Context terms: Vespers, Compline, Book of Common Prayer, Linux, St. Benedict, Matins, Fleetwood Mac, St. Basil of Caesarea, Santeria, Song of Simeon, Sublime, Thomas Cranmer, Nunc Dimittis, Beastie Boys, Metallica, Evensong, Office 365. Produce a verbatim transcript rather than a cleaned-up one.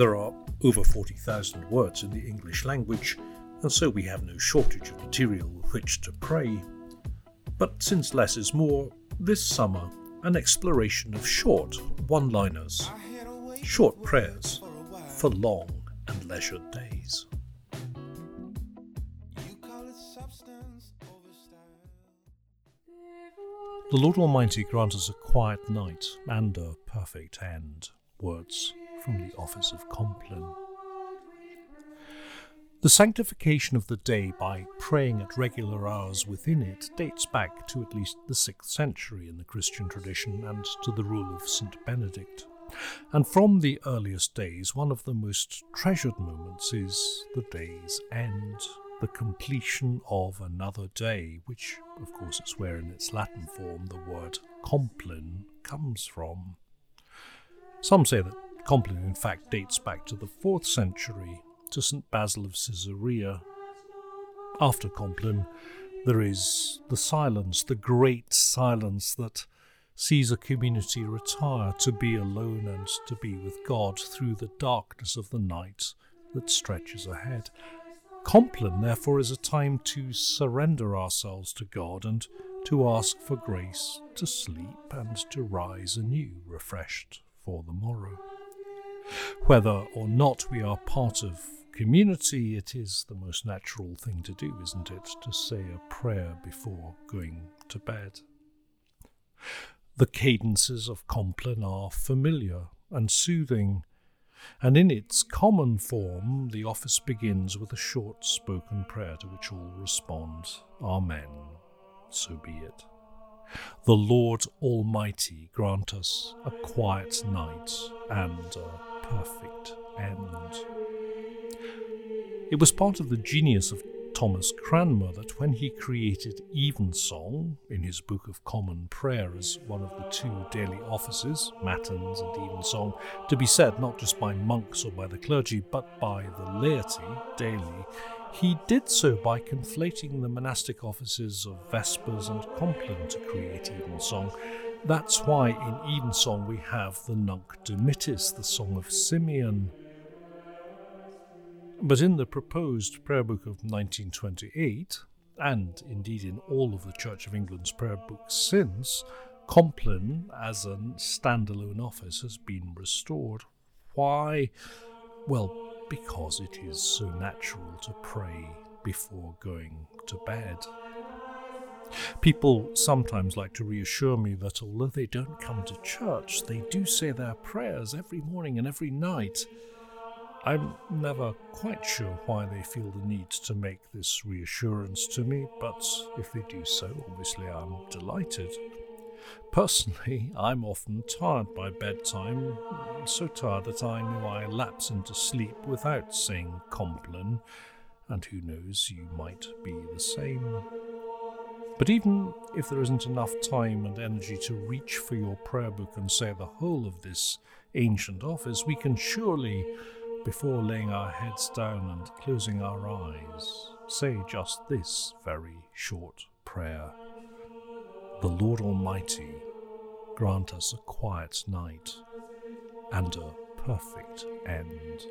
There are over forty thousand words in the English language, and so we have no shortage of material with which to pray. But since less is more, this summer, an exploration of short one-liners, short prayers for long and leisured days. The Lord Almighty grant us a quiet night and a perfect end. Words from the Office of Compline. The sanctification of the day by praying at regular hours within it dates back to at least the sixth century in the Christian tradition and to the rule of Saint Benedict. And from the earliest days, one of the most treasured moments is the day's end. The completion of another day, which of course is where in its Latin form the word compline comes from. Some say that compline in fact dates back to the fourth century, to Saint Basil of Caesarea. After compline there is the silence, the great silence that sees a community retire to be alone and to be with God through the darkness of the night that stretches ahead. Compline, therefore, is a time to surrender ourselves to God and to ask for grace to sleep and to rise anew, refreshed for the morrow. Whether or not we are part of community, it is the most natural thing to do, isn't it, to say a prayer before going to bed. The cadences of Compline are familiar and soothing, and in its common form, the office begins with a short spoken prayer to which all respond, Amen, so be it. The Lord Almighty grant us a quiet night and a perfect end. It was part of the genius of Thomas Cranmer that when he created Evensong in his Book of Common Prayer as one of the two daily offices, Matins and Evensong, to be said not just by monks or by the clergy but by the laity daily, he did so by conflating the monastic offices of Vespers and Compline to create Evensong. That's why in Evensong we have the Nunc Dimittis, the Song of Simeon. But in the proposed prayer book of nineteen twenty-eight, and indeed in all of the Church of England's prayer books since, Compline as a standalone office has been restored. Why? Well, because it is so natural to pray before going to bed. People sometimes like to reassure me that although they don't come to church, they do say their prayers every morning and every night. I'm never quite sure why they feel the need to make this reassurance to me, but if they do so, obviously I'm delighted. Personally, I'm often tired by bedtime, so tired that I know I lapse into sleep without saying Compline, and who knows, you might be the same. But even if there isn't enough time and energy to reach for your prayer book and say the whole of this ancient office, we can surely, before laying our heads down and closing our eyes, say just this very short prayer. The Lord Almighty grant us a quiet night and a perfect end.